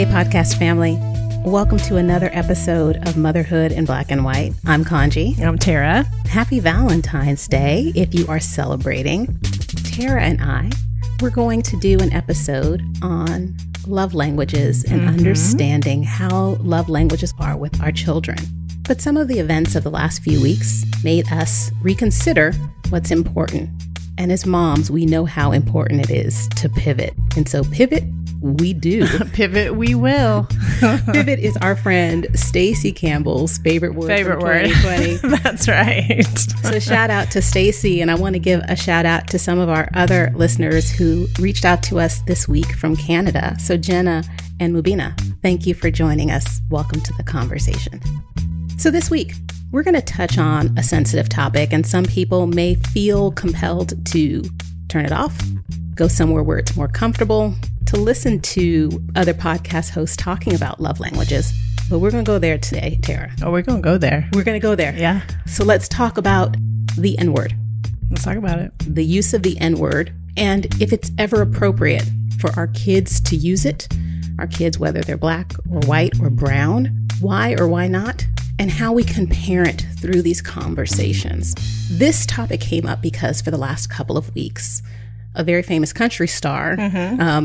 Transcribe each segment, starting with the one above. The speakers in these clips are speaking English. Hey, podcast family. Welcome to another episode of Motherhood in Black and White. I'm Kanji. And I'm Tara. Happy Valentine's Day if you are celebrating. Tara and I, we're going to do an episode on love languages and understanding how love languages are with our children. But some of the events of the last few weeks made us reconsider what's important. And as moms, we know how important it is to pivot. And so pivot we do. Pivot we will. Pivot is our friend Stacey Campbell's favorite word. Favorite word. 2020. That's right. So shout out to Stacey, and I want to give a shout out to some of our other listeners who reached out to us this week from Canada. So Jenna and Mubina, thank you for joining us. Welcome to the conversation. So this week, we're going to touch on a sensitive topic, and some people may feel compelled to turn it off, go somewhere where it's more comfortable, to listen to other podcast hosts talking about love languages. But we're going to go there today, Tara. Oh, we're going to go there. We're going to go there. Yeah. So let's talk about the N-word. Let's talk about it. The use of the N-word, and if it's ever appropriate for our kids to use it, our kids, whether they're black or white or brown, why or why not, and how we can parent through these conversations. This topic came up because for the last couple of weeks, a very famous country star,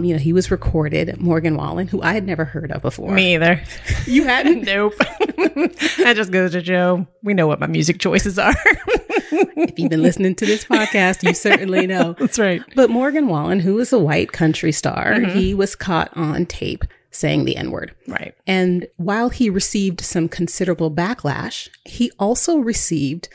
he was recorded, Morgan Wallen, who I had never heard of before. Me either. You hadn't? Nope. That just goes to show, we know what my music choices are. If you've been listening to this podcast, you certainly know. That's right. But Morgan Wallen, who is a white country star, he was caught on tape saying the N-word. Right. And while he received some considerable backlash, he also received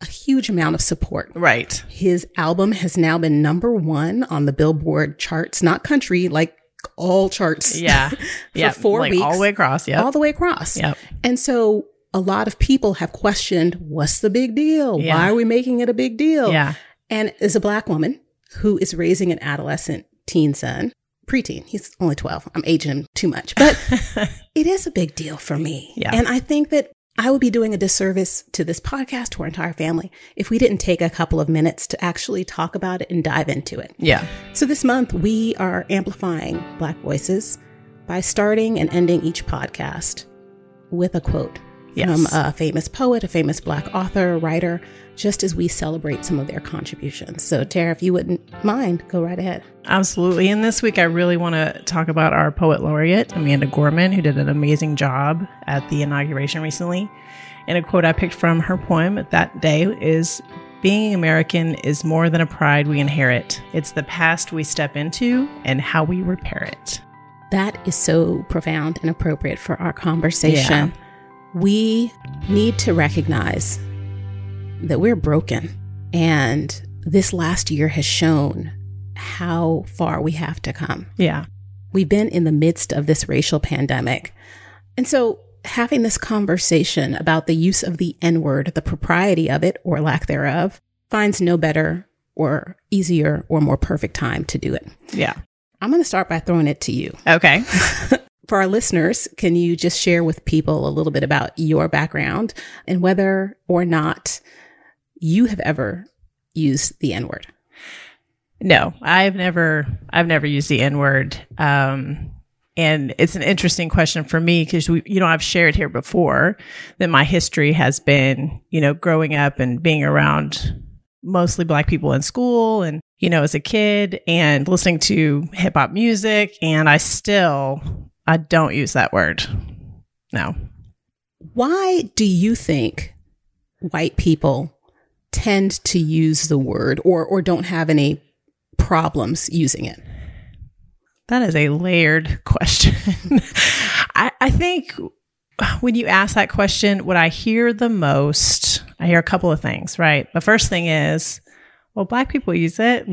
a huge amount of support. Right. His album has now been #1 on the Billboard charts, not country, like all charts. Yeah. For 4 weeks. All the way across. Yeah. All the way across. Yeah. And so a lot of people have questioned, what's the big deal? Yeah. Why are we making it a big deal? Yeah. And as a black woman who is raising an adolescent teen son, preteen, he's only 12. I'm aging him too much, but it is a big deal for me. Yeah. And I think that I would be doing a disservice to this podcast, to our entire family, if we didn't take a couple of minutes to actually talk about it and dive into it. Yeah. So this month, we are amplifying Black voices by starting and ending each podcast with a quote from a famous poet, a famous Black author, writer, just as we celebrate some of their contributions. So Tara, if you wouldn't mind, go right ahead. Absolutely. And this week, I really want to talk about our poet laureate, Amanda Gorman, who did an amazing job at the inauguration recently. And a quote I picked from her poem that day is, "Being American is more than a pride we inherit. It's the past we step into and how we repair it." That is so profound and appropriate for our conversation. Yeah. We need to recognize that we're broken. And this last year has shown how far we have to come. Yeah. We've been in the midst of this racial pandemic. And so having this conversation about the use of the N-word, the propriety of it or lack thereof, finds no better or easier or more perfect time to do it. Yeah. I'm going to start by throwing it to you. Okay. For our listeners, can you just share with people a little bit about your background and whether or not you have ever used the N-word? No, I've never used the N-word. And it's an interesting question for me because, I've shared here before that my history has been, growing up and being around mostly Black people in school and, as a kid and listening to hip hop music. And I don't use that word. No. Why do you think white people tend to use the word or don't have any problems using it? That is a layered question. I think when you ask that question, what I hear a couple of things, right? The first thing is, well, Black people use it,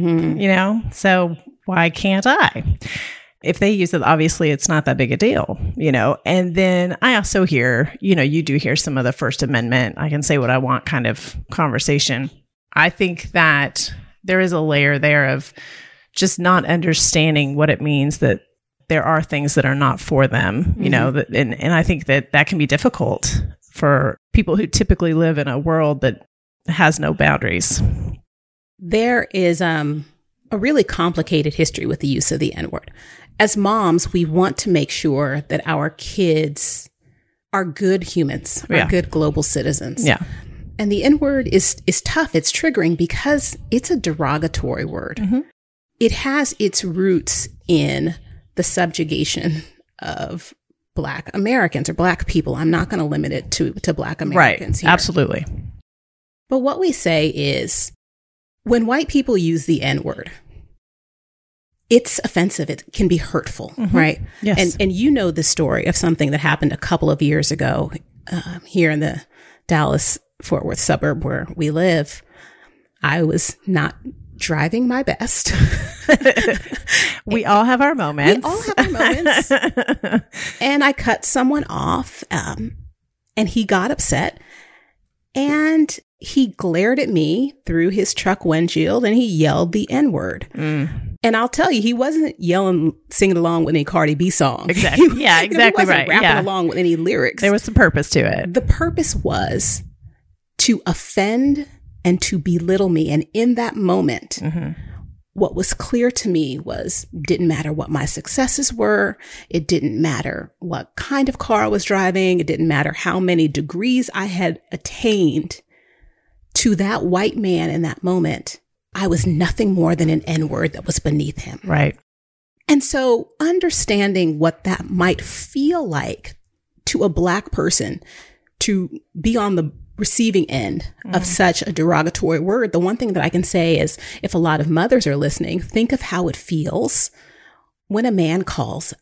so why can't I? If they use it, obviously it's not that big a deal, And then I also hear, you do hear some of the First Amendment, I can say what I want kind of conversation. I think that there is a layer there of just not understanding what it means that there are things that are not for them, and I think that can be difficult for people who typically live in a world that has no boundaries. There is a really complicated history with the use of the N-word. as moms, we want to make sure that our kids are good humans, are good global citizens. Yeah. And the N word is tough. It's triggering because it's a derogatory word. Mm-hmm. It has its roots in the subjugation of Black Americans or Black people. I'm not going to limit it to Black Americans. Right. Here. Absolutely. But what we say is when white people use the N word, it's offensive. It can be hurtful, mm-hmm. right? Yes. And you know the story of something that happened a couple of years ago here in the Dallas-Fort Worth suburb where we live. I was not driving my best. We all have our moments. And I cut someone off, and he got upset. And he glared at me through his truck windshield, and he yelled the N-word. Mm. And I'll tell you, he wasn't yelling, singing along with any Cardi B song. Exactly. Yeah, exactly right. He wasn't rapping along with any lyrics. There was some purpose to it. The purpose was to offend and to belittle me. And in that moment, mm-hmm. what was clear to me was didn't matter what my successes were. It didn't matter what kind of car I was driving. It didn't matter how many degrees I had attained. To that white man in that moment, I was nothing more than an N-word that was beneath him. Right. And so understanding what that might feel like to a Black person to be on the receiving end of such a derogatory word, the one thing that I can say is if a lot of mothers are listening, think of how it feels when a man calls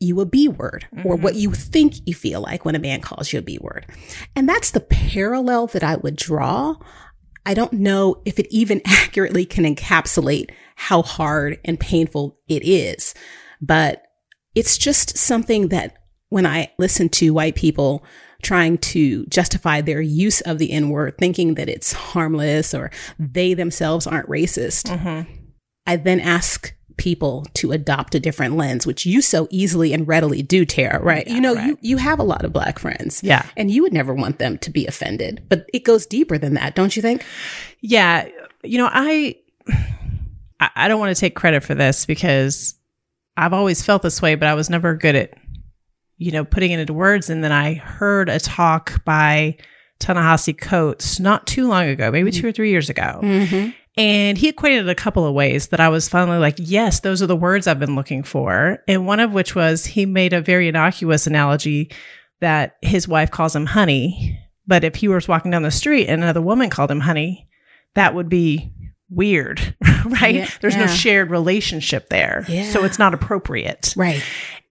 you a B word, or what you think you feel like when a man calls you a B word. And that's the parallel that I would draw. I don't know if it even accurately can encapsulate how hard and painful it is, but it's just something that when I listen to white people trying to justify their use of the N-word, thinking that it's harmless or they themselves aren't racist, I then ask people to adopt a different lens, which you so easily and readily do, Tara, right? Yeah, you know, you have a lot of Black friends. Yeah. And you would never want them to be offended. But it goes deeper than that, don't you think? Yeah. You know, I don't want to take credit for this because I've always felt this way, but I was never good at, you know, putting it into words. And then I heard a talk by Ta-Nehisi Coates not too long ago, maybe 2 or 3 years ago. Mm-hmm. And he equated it a couple of ways that I was finally like, yes, those are the words I've been looking for. And one of which was he made a very innocuous analogy that his wife calls him honey. But if he was walking down the street and another woman called him honey, that would be weird, right? Yeah, there's no shared relationship there. Yeah. So it's not appropriate. Right.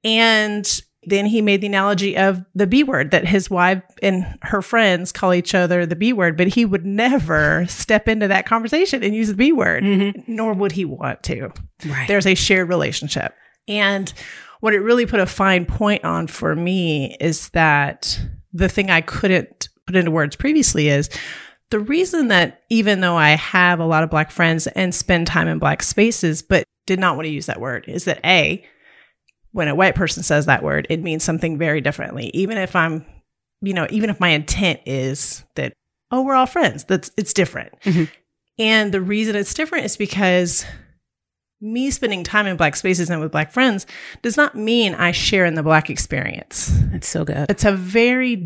And then he made the analogy of the B word, that his wife and her friends call each other the B word, but he would never step into that conversation and use the B word, nor would he want to. Right. There's a shared relationship. And what it really put a fine point on for me is that the thing I couldn't put into words previously is the reason that even though I have a lot of Black friends and spend time in Black spaces, but did not want to use that word is that A, when a white person says that word, it means something very differently. Even if I'm, you know, even if my intent is that, oh, we're all friends, it's different. Mm-hmm. And the reason it's different is because me spending time in Black spaces and with Black friends does not mean I share in the Black experience. That's so good. It's a very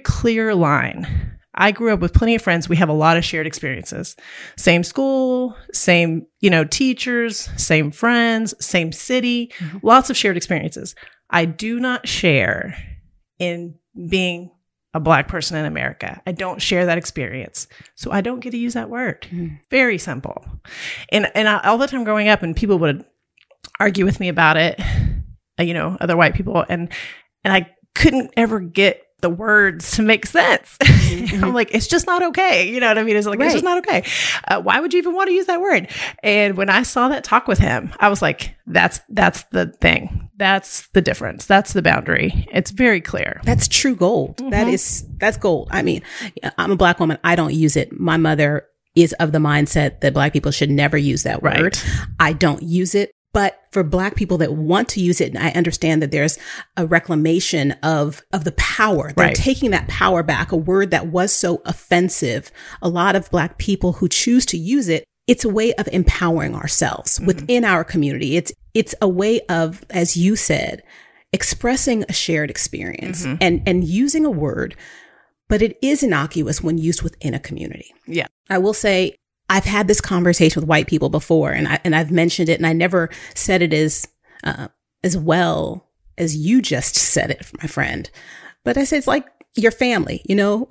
clear line. I grew up with plenty of friends. We have a lot of shared experiences. Same school, same, you know, teachers, same friends, same city, lots of shared experiences. I do not share in being a Black person in America. I don't share that experience. So I don't get to use that word. Mm. Very simple. And I, all the time growing up, and people would argue with me about it, you know, other white people, and I couldn't ever get the words to make sense. I'm like, it's just not okay. You know what I mean? It's like, it's just not okay. Why would you even want to use that word? And when I saw that talk with him, I was like, that's the thing. That's the difference. That's the boundary. It's very clear. That's true gold. That's gold. I mean, I'm a Black woman. I don't use it. My mother is of the mindset that Black people should never use that word. Right. I don't use it. But for Black people that want to use it, and I understand that there's a reclamation of the power. They're taking that power back, a word that was so offensive. A lot of Black people who choose to use it, it's a way of empowering ourselves mm-hmm. within our community. It's a way of, as you said, expressing a shared experience mm-hmm. and using a word, but it is innocuous when used within a community. Yeah. I will say, I've had this conversation with white people before, and I've mentioned it, and I never said it as well as you just said it, my friend. But I said, it's like your family, you know?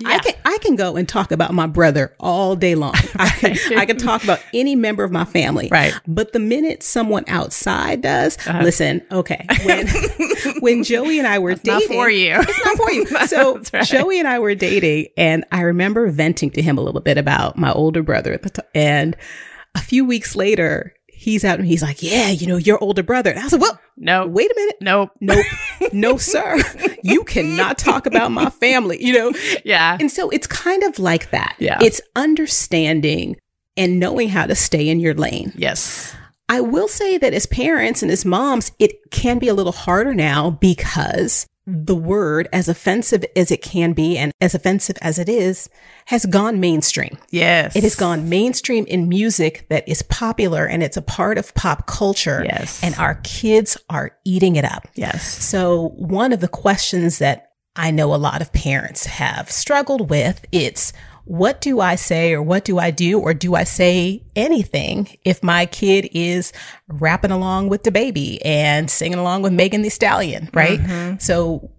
Yeah. I can go and talk about my brother all day long. Right. I can talk about any member of my family. Right. But the minute someone outside does, listen, okay. When Joey and I were dating. It's not for you. It's not for you. So right. Joey and I were dating, and I remember venting to him a little bit about my older brother. And a few weeks later, he's out and he's like, yeah, you know, your older brother. And I was like, well, no, wait a minute. Nope. No, sir. You cannot talk about my family, you know? Yeah. And so it's kind of like that. Yeah. It's understanding and knowing how to stay in your lane. Yes. I will say that as parents and as moms, it can be a little harder now because the word, as offensive as it can be and as offensive as it is, has gone mainstream. Yes. It has gone mainstream in music that is popular, and it's a part of pop culture. Yes. And our kids are eating it up. Yes. So one of the questions that I know a lot of parents have struggled with, it's what do I say, or what do I do, or do I say anything if my kid is rapping along with DaBaby and singing along with Megan Thee Stallion, right? Mm-hmm. So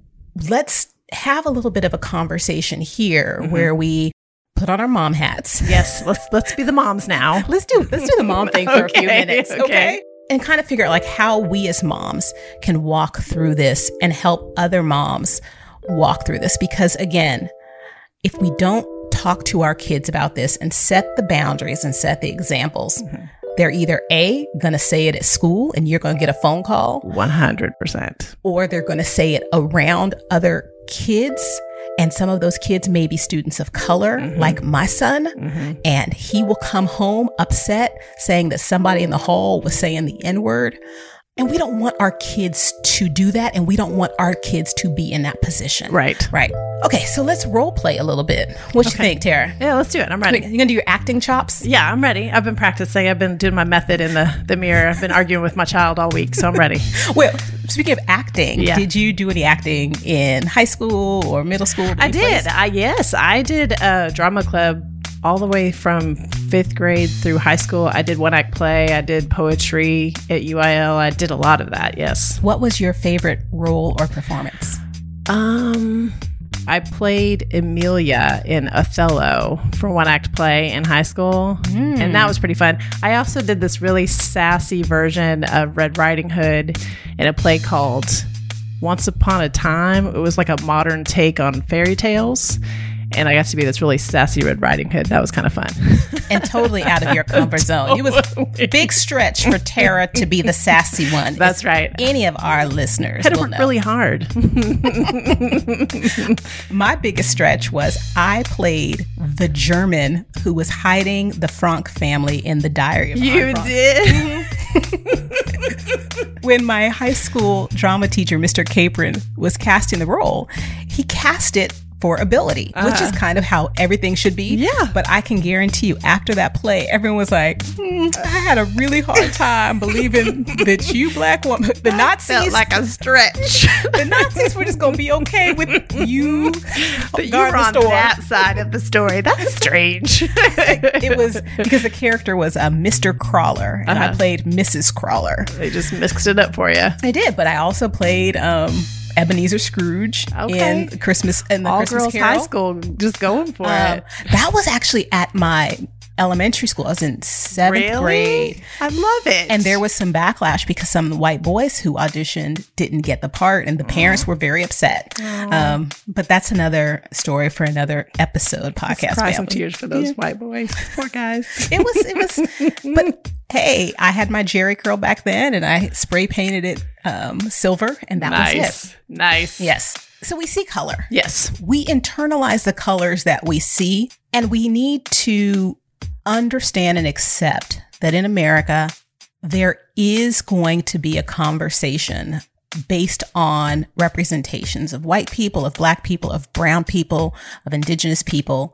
let's have a little bit of a conversation here mm-hmm. where we put on our mom hats. Yes, let's be the moms now. Let's do the mom thing for okay, a few minutes, okay? And kind of figure out like how we as moms can walk through this and help other moms walk through this, because again, if we don't talk to our kids about this and set the boundaries and set the examples, mm-hmm. they're either A, going to say it at school and you're going to get a phone call. 100%. Or they're going to say it around other kids. And some of those kids may be students of color, mm-hmm. like my son. Mm-hmm. And he will come home upset saying that somebody in the hall was saying the N-word. And we don't want our kids to do that. And we don't want our kids to be in that position. Right. Okay, so let's role play a little bit. What you think, Tara? Yeah, let's do it. I'm ready. You're going to do your acting chops? Yeah, I'm ready. I've been practicing. I've been doing my method in the mirror. I've been arguing with my child all week, so I'm ready. Well, speaking of acting, did you do any acting in high school or middle school? I did a drama club. All the way from 5th grade through high school, I did one-act play. I did poetry at UIL. I did a lot of that, yes. What was your favorite role or performance? I played Emilia in Othello for one-act play in high school, and that was pretty fun. I also did this really sassy version of Red Riding Hood in a play called Once Upon a Time. It was like a modern take on fairy tales. And I got to be this really sassy Red Riding Hood. That was kind of fun. And totally out of your comfort zone. It was a big stretch for Tara to be the sassy one. That's right. Any of our listeners will know. I had to work really hard. My biggest stretch was I played the German who was hiding the Frank family in the Diary of Anne Frank. You did? When my high school drama teacher, Mr. Capron, was casting the role, he cast it for ability, which is kind of how everything should be. Yeah. But I can guarantee you, after that play, everyone was like, I had a really hard time believing that you black woman, the Nazis. Felt like a stretch. The Nazis were just going to be okay with you. But you were on that side of the story. That's strange. It was because the character was a Mr. Crawler, and I played Mrs. Crawler. They just mixed it up for you. I did, but I also played Ebenezer Scrooge in Christmas and the All Christmas Girls Carol. High School, just going for it. That was actually at my elementary school. I was in 7th grade. I love it. And there was some backlash because some white boys who auditioned didn't get the part, and the parents were very upset. But that's another story for another episode podcast. Cry some tears for those white boys. Poor guys. It was. But hey, I had my Jerry curl back then, and I spray painted it silver, and that was it. Nice. Yes. So we see color. Yes. We internalize the colors that we see, and we need to understand and accept that in America, there is going to be a conversation based on representations of white people, of black people, of brown people, of indigenous people,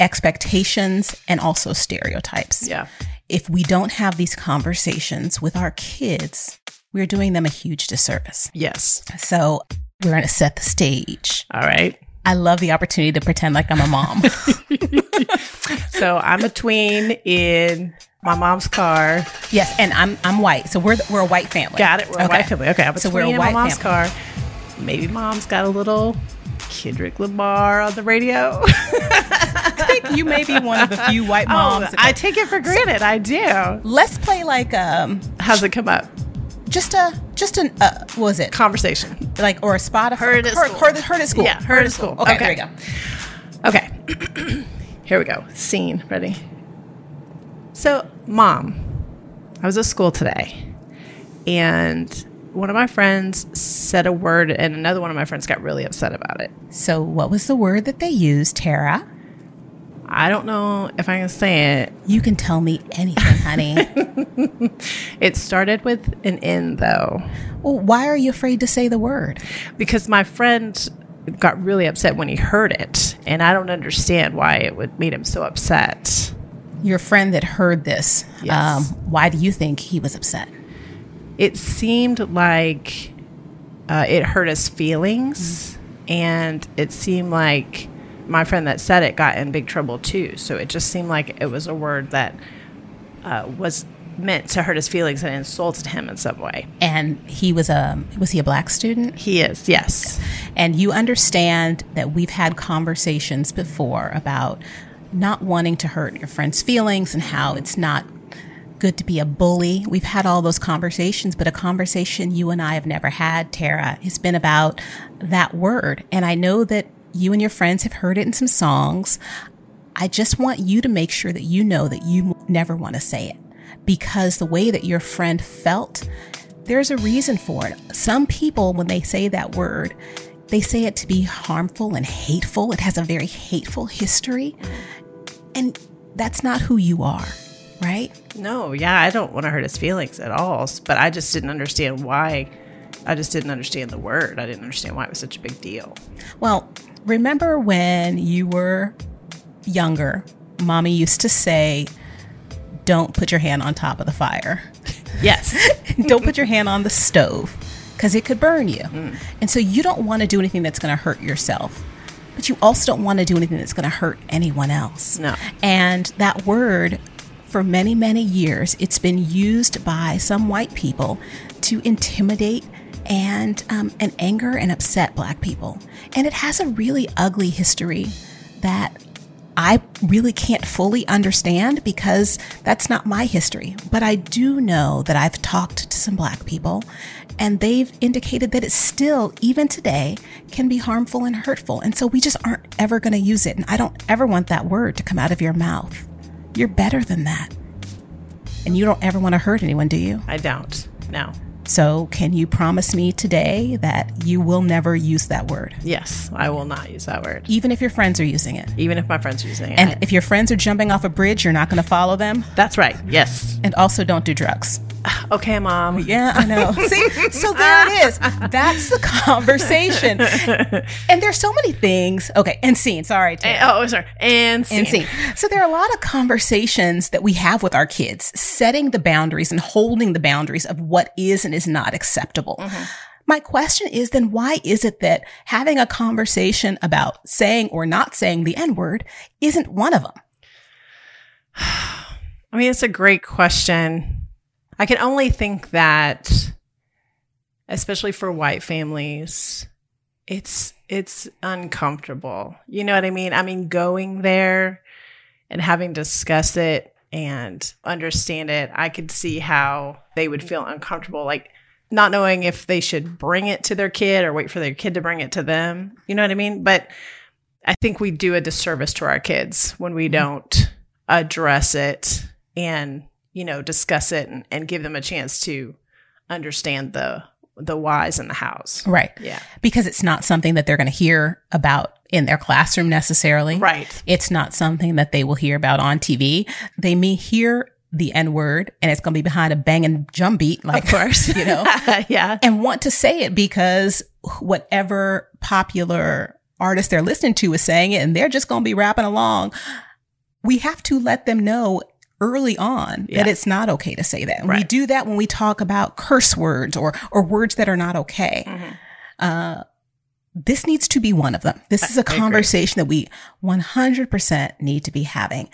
expectations, and also stereotypes. Yeah. If we don't have these conversations with our kids, we're doing them a huge disservice. Yes. So we're going to set the stage. All right. I love the opportunity to pretend like I'm a mom. So I'm a tween in my mom's car. Yes, and I'm white. So we're a white family. Got it. We're a white family. Okay. I'm a tween in my mom's car. Maybe mom's got a little Kendrick Lamar on the radio. I think you may be one of the few white moms. Oh, I take it for granted. So, I do. Let's play like how's it come up? What was it? Conversation. Like, or a spot of Heard at school. Yeah, heard at school. Okay, there we go. Okay. Here we go. Scene. Ready? So, Mom, I was at school today, and one of my friends said a word, and another one of my friends got really upset about it. So, what was the word that they used, Tara? I don't know if I can say it. You can tell me anything, honey. It started with an N, though. Well, why are you afraid to say the word? Because my friend got really upset when he heard it, and I don't understand why it would made him so upset. Your friend that heard this, yes. Why do you think he was upset? It seemed like it hurt his feelings, mm-hmm. and it seemed like my friend that said it got in big trouble too. So it just seemed like it was a word that was meant to hurt his feelings and insulted him in some way. And he was he a black student? He is, yes. And you understand that we've had conversations before about not wanting to hurt your friend's feelings and how it's not good to be a bully. We've had all those conversations, but a conversation you and I have never had, Tara, has been about that word. And I know that you and your friends have heard it in some songs. I just want you to make sure that you know that you never want to say it, because the way that your friend felt, there's a reason for it. Some people, when they say that word, they say it to be harmful and hateful. It has a very hateful history. And that's not who you are, right? No, yeah, I don't want to hurt his feelings at all. But I just didn't understand why. I just didn't understand the word. I didn't understand why it was such a big deal. Well, remember when you were younger, Mommy used to say, don't put your hand on top of the fire. Yes. Don't put your hand on the stove because it could burn you. Mm. And so you don't want to do anything that's going to hurt yourself. But you also don't want to do anything that's going to hurt anyone else. No. And that word, for many, many years, it's been used by some white people to intimidate and anger and upset black people. And it has a really ugly history that I really can't fully understand because that's not my history. But I do know that I've talked to some black people and they've indicated that it still, even today, can be harmful and hurtful. And so we just aren't ever going to use it. And I don't ever want that word to come out of your mouth. You're better than that. And you don't ever want to hurt anyone, do you? I don't. No. So can you promise me today that you will never use that word? Yes, I will not use that word. Even if your friends are using it? Even if my friends are using it. And if your friends are jumping off a bridge, you're not going to follow them? That's right. Yes. And also don't do drugs. Okay, Mom. Yeah, I know. See, so there it is. That's the conversation. And there's so many things. Okay, and scene. Sorry. And scene. So there are a lot of conversations that we have with our kids, setting the boundaries and holding the boundaries of what is and is not acceptable. Mm-hmm. My question is then why is it that having a conversation about saying or not saying the N-word isn't one of them? I mean, it's a great question. I can only think that, especially for white families, it's uncomfortable. You know what I mean? I mean, going there and having to discuss it and understand it, I could see how they would feel uncomfortable, like not knowing if they should bring it to their kid or wait for their kid to bring it to them. You know what I mean? But I think we do a disservice to our kids when we don't address it and discuss it and give them a chance to understand the whys in the hows. Right. Yeah. Because it's not something that they're going to hear about in their classroom necessarily. Right. It's not something that they will hear about on TV. They may hear the N-word, and it's going to be behind a banging drum beat, like, of course, you know, yeah, and want to say it because whatever popular artist they're listening to is saying it, and they're just going to be rapping along. We have to let them know early on that it's not okay to say that. And we do that when we talk about curse words or words that are not okay. Mm-hmm. This needs to be one of them. This is a conversation that we 100% need to be having.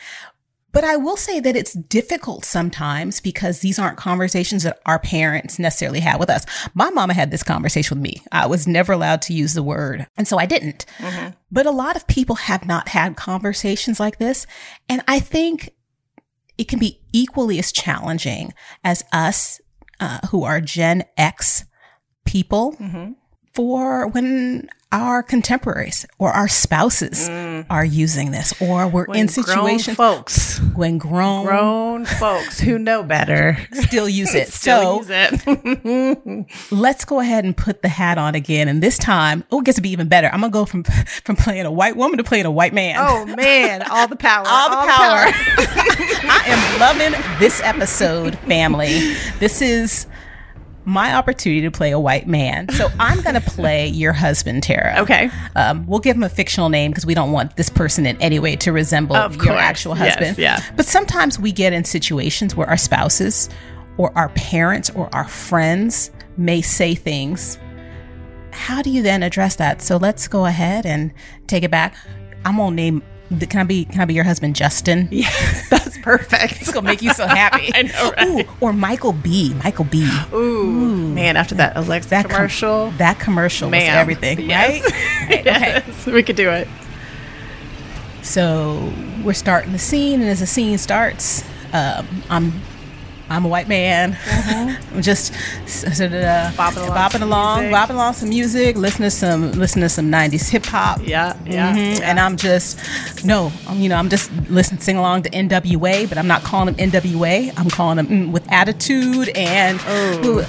But I will say that it's difficult sometimes because these aren't conversations that our parents necessarily had with us. My mama had this conversation with me. I was never allowed to use the word, and so I didn't. Mm-hmm. But a lot of people have not had conversations like this. And I think it can be equally as challenging as us who are Gen X people for when our contemporaries or our spouses are using this, or we're in situations grown folks who know better still use it. Let's go ahead and put the hat on again. And this time, it gets to be even better. I'm going to go from playing a white woman to playing a white man. Oh man, all the power. all the power. I am loving this episode, family. This is my opportunity to play a white man. So I'm going to play your husband, Tara. Okay. We'll give him a fictional name because we don't want this person in any way to resemble your actual husband. Yes, yeah. But sometimes we get in situations where our spouses or our parents or our friends may say things. How do you then address that? So let's go ahead and take it back. I'm going to name... Can I be your husband, Justin? Yes, that's perfect. It's gonna make you so happy. I know, right? Ooh, or Michael B. Ooh, man! After that Alexa commercial, that commercial was everything, right? Right, yes, okay. We could do it. So we're starting the scene, and as the scene starts, I'm a white man. Mm-hmm. I'm just bopping along some music, listening to some 90s hip hop. Yeah. And I'm just listening, sing along to N.W.A., but I'm not calling him N.W.A. I'm calling him with attitude and. Oh.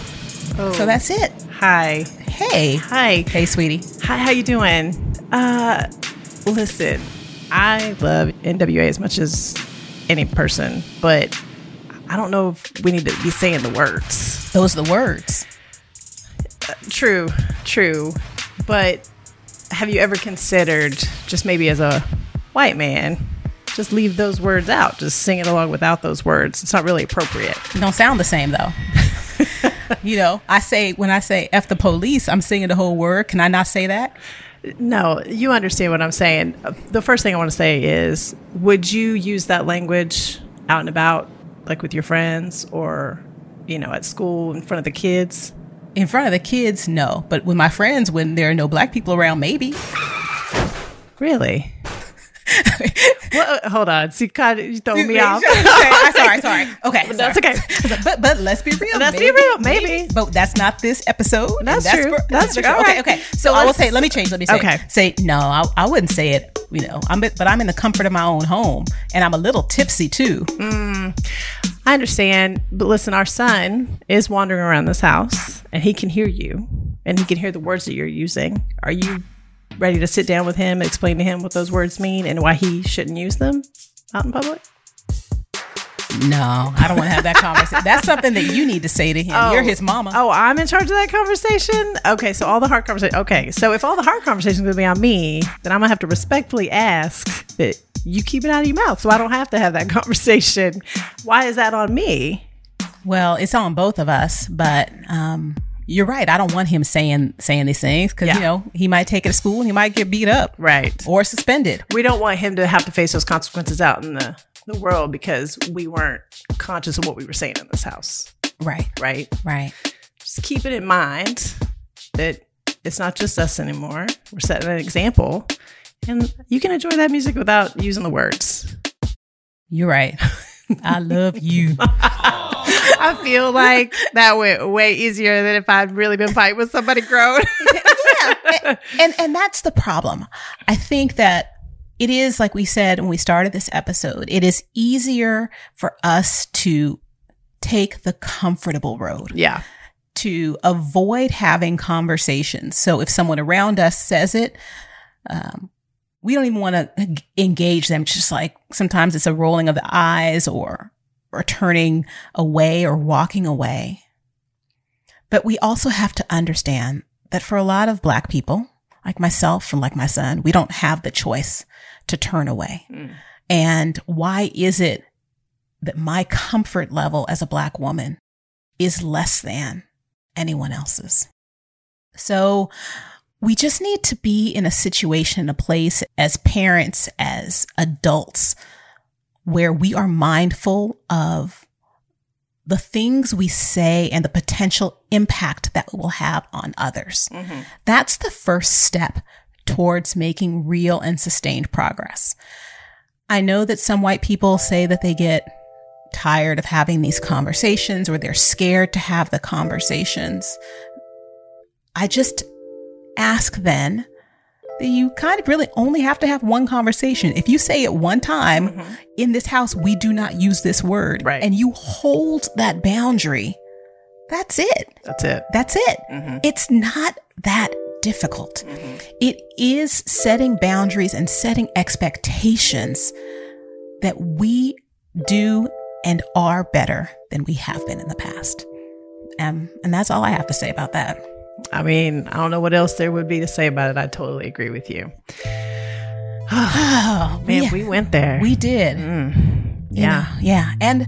So that's it. Hi. Hey. Hi. Hey, sweetie. Hi. How you doing? Listen, I love N.W.A. as much as any person, but I don't know if we need to be saying the words. Those are the words. True. But have you ever considered, just maybe as a white man, just leave those words out? Just sing it along without those words. It's not really appropriate. It don't sound the same, though. You know, when I say F the police, I'm singing the whole word. Can I not say that? No, you understand what I'm saying. The first thing I want to say is, would you use that language out and about? Like with your friends or, you know, at school in front of the kids? In front of the kids, no. But with my friends, when there are no black people around, maybe. Really? Well, hold on. See, God, you throw me off. Sorry. Okay. Sorry. That's okay. But let's be real. Maybe. But that's not this episode. That's true. That's true. Okay. So I will say, let me say. Okay. Say, no, I wouldn't say it, you know, but I'm in the comfort of my own home, and I'm a little tipsy too. I understand. But listen, our son is wandering around this house, and he can hear you, and he can hear the words that you're using. Are you ready to sit down with him and explain to him what those words mean and why he shouldn't use them out in public? No, I don't want to have that conversation. That's something that you need to say to him. Oh, you're his mama. Oh, I'm in charge of that conversation? Okay, so all the hard conversation. Okay, so if all the hard conversations are going to be on me, then I'm going to have to respectfully ask that you keep it out of your mouth so I don't have to have that conversation. Why is that on me? Well, it's on both of us, but... You're right. I don't want him saying these things because, you know, he might take it to school and he might get beat up. Right. Or suspended. We don't want him to have to face those consequences out in the world because we weren't conscious of what we were saying in this house. Right. Just keep it in mind that it's not just us anymore. We're setting an example, and you can enjoy that music without using the words. You're right. I love you. I feel like that went way easier than if I'd really been fighting with somebody grown. Yeah. And that's the problem. I think that it is, like we said when we started this episode, it is easier for us to take the comfortable road. Yeah. To avoid having conversations. So if someone around us says it, we don't even want to engage them. Just like sometimes it's a rolling of the eyes or or turning away or walking away. But we also have to understand that for a lot of Black people, like myself and like my son, we don't have the choice to turn away. Mm. And why is it that my comfort level as a Black woman is less than anyone else's? So we just need to be in a situation, a place as parents, as adults, where we are mindful of the things we say and the potential impact that will have on others. Mm-hmm. That's the first step towards making real and sustained progress. I know that some white people say that they get tired of having these conversations, or they're scared to have the conversations. I just ask then that you kind of really only have to have one conversation. If you say it one time, mm-hmm. in this house, we do not use this word, right, and you hold that boundary, that's it. That's it. That's it. Mm-hmm. It's not that difficult. Mm-hmm. It is setting boundaries and setting expectations that we do and are better than we have been in the past. And that's all I have to say about that. I mean, I don't know what else there would be to say about it. I totally agree with you. Oh, man, we went there. We did. Mm. Yeah. You know, yeah. And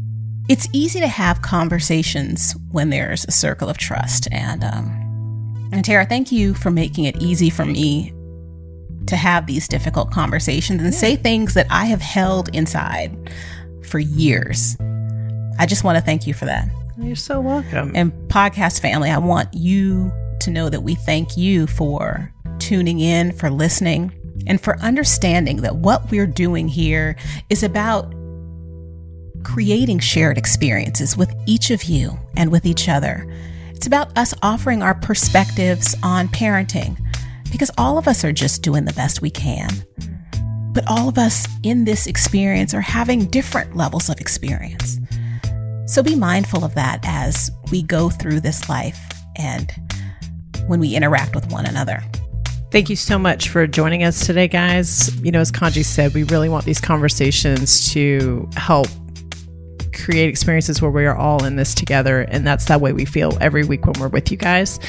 it's easy to have conversations when there's a circle of trust. And Tara, thank you for making it easy for me to have these difficult conversations and say things that I have held inside for years. I just want to thank you for that. You're so welcome. And podcast family, I want you to know that we thank you for tuning in, for listening, and for understanding that what we're doing here is about creating shared experiences with each of you and with each other. It's about us offering our perspectives on parenting, because all of us are just doing the best we can. But all of us in this experience are having different levels of experience. So be mindful of that as we go through this life and when we interact with one another. Thank you so much for joining us today, guys. You know, as Kanji said, we really want these conversations to help create experiences where we are all in this together. And that's that way we feel every week when we're with you guys.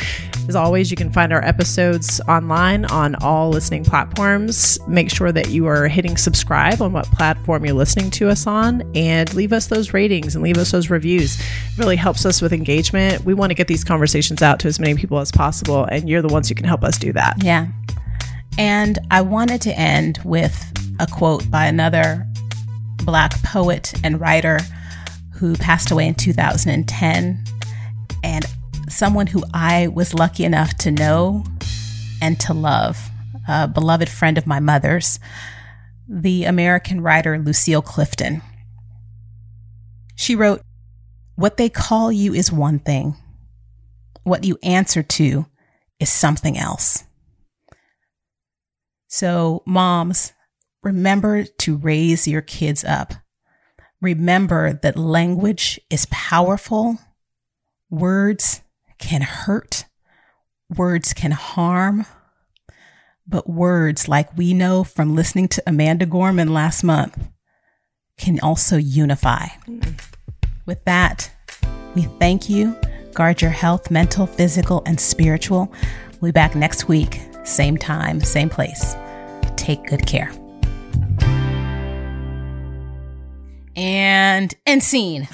As always, you can find our episodes online on all listening platforms. Make sure that you are hitting subscribe on what platform you're listening to us on, and leave us those ratings and leave us those reviews. It really helps us with engagement. We want to get these conversations out to as many people as possible, and you're the ones who can help us do that. Yeah. And I wanted to end with a quote by another Black poet and writer who passed away in 2010, and someone who I was lucky enough to know and to love, a beloved friend of my mother's, the American writer Lucille Clifton. She wrote, "What they call you is one thing. What you answer to is something else." So, moms, remember to raise your kids up. Remember that language is powerful. Words can hurt. Words can harm. But words, like we know from listening to Amanda Gorman last month, can also unify. Mm-hmm. With that, we thank you. Guard your health, mental, physical, and spiritual. We'll be back next week, same time, same place. Take good care. And scene.